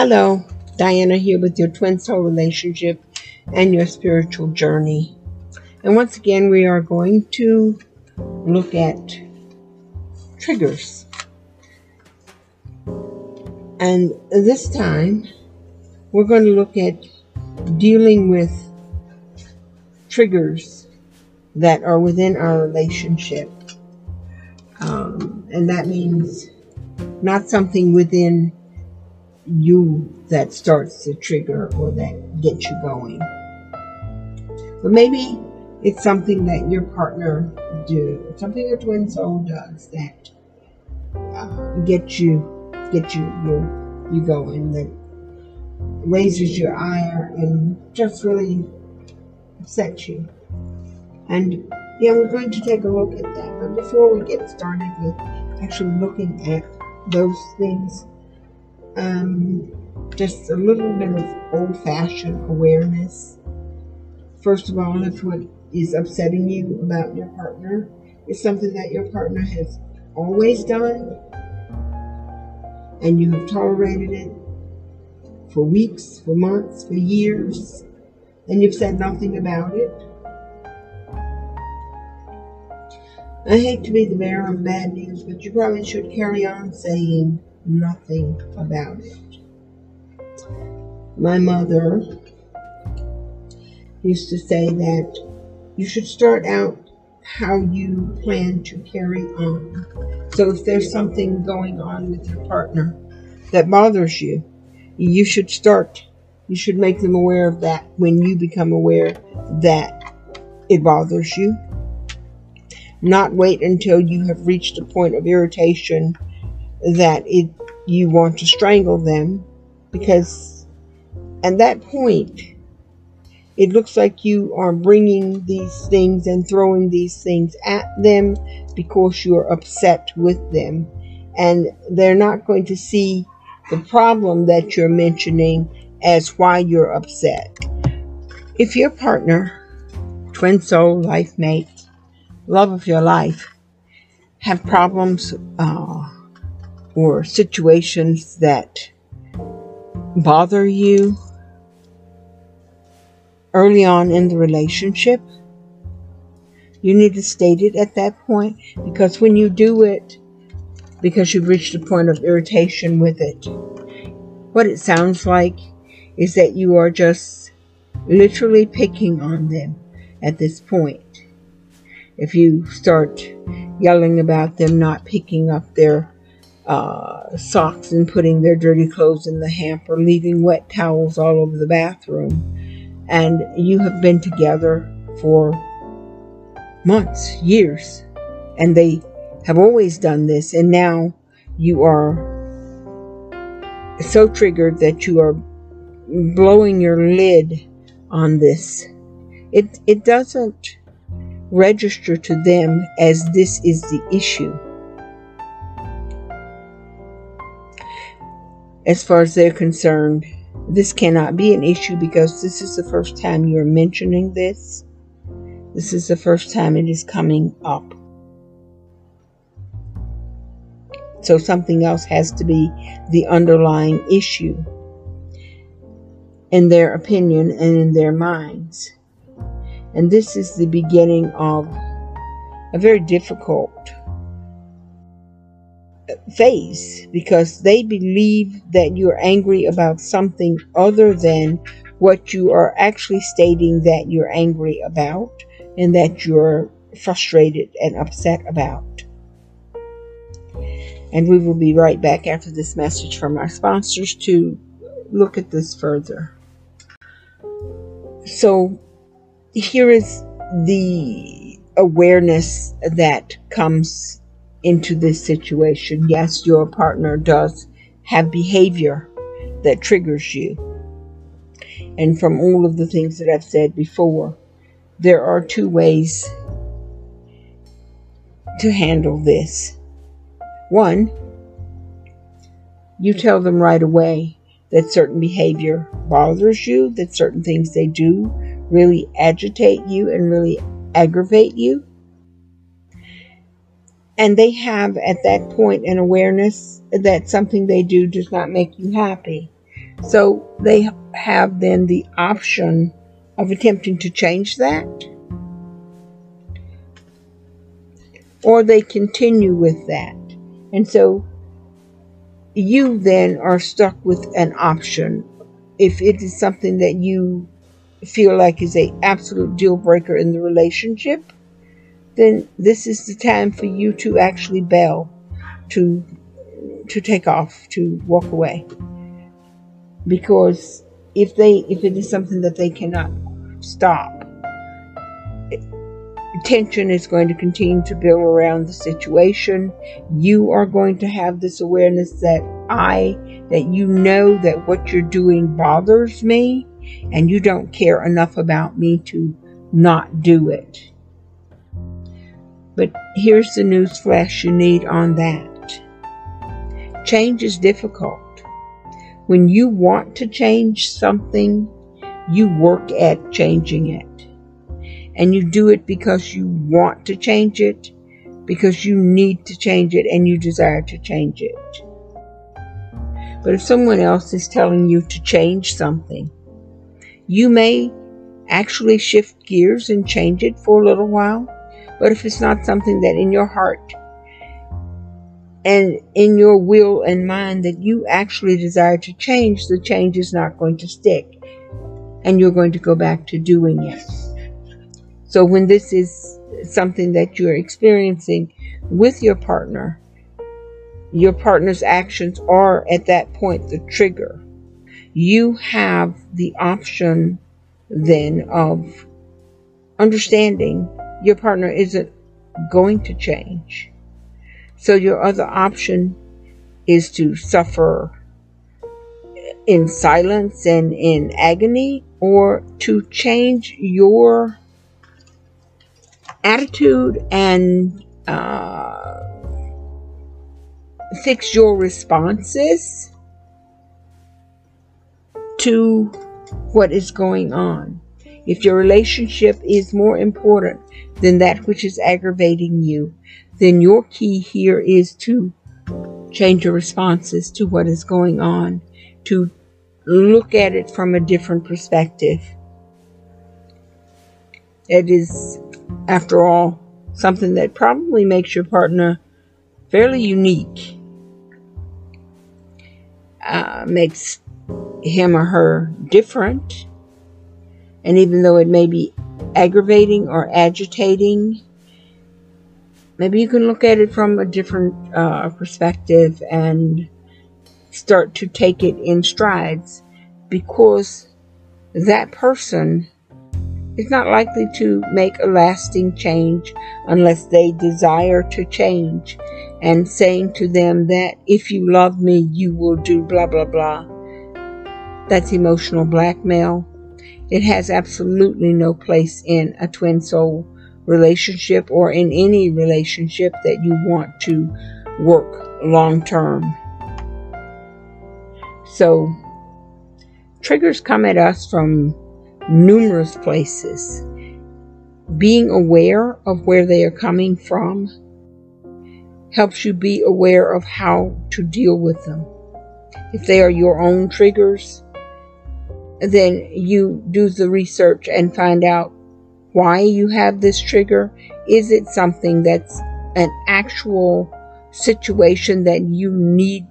Hello, Diana here with your Twin Soul Relationship and your spiritual journey. And once again, we are going to look at triggers. And this time, we're going to look at dealing with triggers that are within our relationship. And that means not something within you that starts the trigger or that gets you going, but maybe it's something that your partner do, something your twin soul does that gets you going, that raises your ire and just really upsets you. And yeah, we're going to take a look at that. But before we get started with actually looking at those things, just a little bit of old-fashioned awareness. First of all, if what is upsetting you about your partner is something that your partner has always done and you have tolerated it for weeks, for months, for years, and you've said nothing about it. I hate to be the bearer of bad news, but you probably should carry on saying nothing about it. My mother used to say that you should start out how you plan to carry on. So if there's something going on with your partner that bothers you, you should make them aware of that when you become aware that it bothers you. Not wait until you have reached a point of irritation that you want to strangle them, because at that point it looks like you are bringing these things and throwing these things at them because you're upset with them, and they're not going to see the problem that you're mentioning as why you're upset. If your partner, twin soul, life mate, love of your life, have problems or situations that bother you early on in the relationship, you need to state it at that point, because when you do it, because you've reached a point of irritation with it, what it sounds like is that you are just literally picking on them at this point. If you start yelling about them not picking up their socks and putting their dirty clothes in the hamper, leaving wet towels all over the bathroom, and you have been together for months, years, and they have always done this, and now you are so triggered that you are blowing your lid on this. It doesn't register to them as this is the issue. As far as they're concerned, this cannot be an issue, because this is the first time you're mentioning this. This is the first time it is coming up. So something else has to be the underlying issue in their opinion and in their minds. And this is the beginning of a very difficult phase, because they believe that you're angry about something other than what you are actually stating that you're angry about and that you're frustrated and upset about. And we will be right back after this message from our sponsors to look at this further. So here is the awareness that comes into this situation. Yes, your partner does have behavior that triggers you. And from all of the things that I've said before, there are two ways to handle this. One, you tell them right away that certain behavior bothers you, that certain things they do really agitate you and really aggravate you. And they have at that point an awareness that something they do does not make you happy. So they have then the option of attempting to change that, or they continue with that. And so you then are stuck with an option. If it is something that you feel like is an absolute deal breaker in the relationship, then this is the time for you to actually bail, to take off, to walk away. Because if it is something that they cannot stop, tension is going to continue to build around the situation. You are going to have this awareness that you know that what you're doing bothers me, and you don't care enough about me to not do it. But here's the news flash you need on that. Change is difficult. When you want to change something, you work at changing it. And you do it because you want to change it, because you need to change it, and you desire to change it. But if someone else is telling you to change something, you may actually shift gears and change it for a little while. But if it's not something that in your heart and in your will and mind that you actually desire to change, the change is not going to stick, and you're going to go back to doing it. So when this is something that you're experiencing with your partner's actions are at that point the trigger. You have the option then of understanding your partner isn't going to change. So your other option is to suffer in silence and in agony, or to change your attitude and fix your responses to what is going on. If your relationship is more important than that which is aggravating you, then your key here is to change your responses to what is going on, to look at it from a different perspective. It is, after all, something that probably makes your partner fairly unique, makes him or her different. And even though it may be aggravating or agitating, maybe you can look at it from a different perspective and start to take it in strides, because that person is not likely to make a lasting change unless they desire to change. And saying to them that if you love me, you will do blah, blah, blah, that's emotional blackmail. It has absolutely no place in a twin soul relationship or in any relationship that you want to work long term. So, triggers come at us from numerous places. Being aware of where they are coming from helps you be aware of how to deal with them. If they are your own triggers, then you do the research and find out why you have this trigger. Is it something that's an actual situation that you need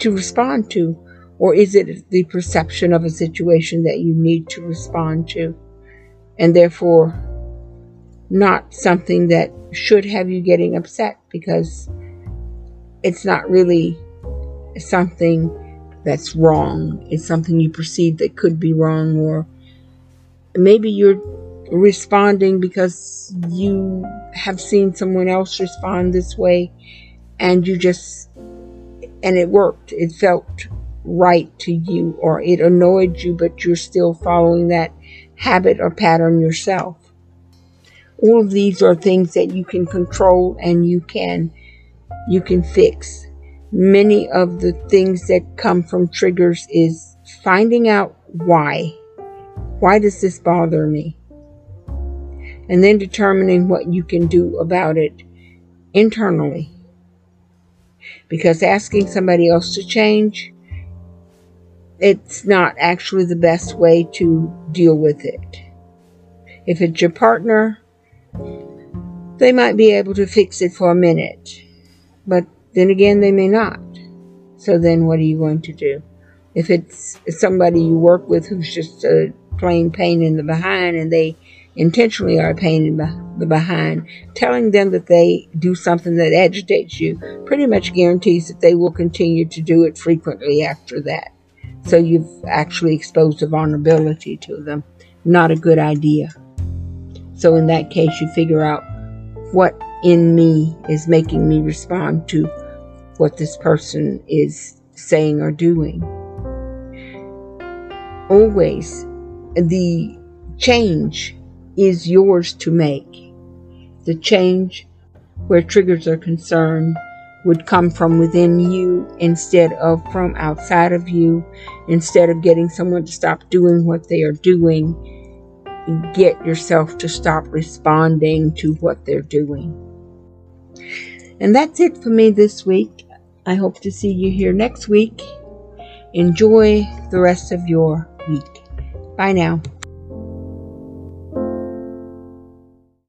to respond to? Or is it the perception of a situation that you need to respond to? And therefore, not something that should have you getting upset, because it's not really something that's wrong. It's something you perceive that could be wrong, or maybe you're responding because you have seen someone else respond this way and it worked. It felt right to you, or it annoyed you, but you're still following that habit or pattern yourself. All of these are things that you can control and you can fix. Many of the things that come from triggers is finding out why. Why does this bother me? And then determining what you can do about it internally. Because asking somebody else to change it's not actually the best way to deal with it. If it's your partner, they might be able to fix it for a minute, but then again, they may not. So then what are you going to do? If it's somebody you work with who's just a plain pain in the behind, and they intentionally are a pain in the behind, telling them that they do something that agitates you pretty much guarantees that they will continue to do it frequently after that. So you've actually exposed a vulnerability to them. Not a good idea. So in that case, you figure out what in me is making me respond to what this person is saying or doing. Always, the change is yours to make. The change where triggers are concerned would come from within you instead of from outside of you. Instead of getting someone to stop doing what they are doing, get yourself to stop responding to what they're doing. And that's it for me this week. I hope to see you here next week. Enjoy the rest of your week. Bye now.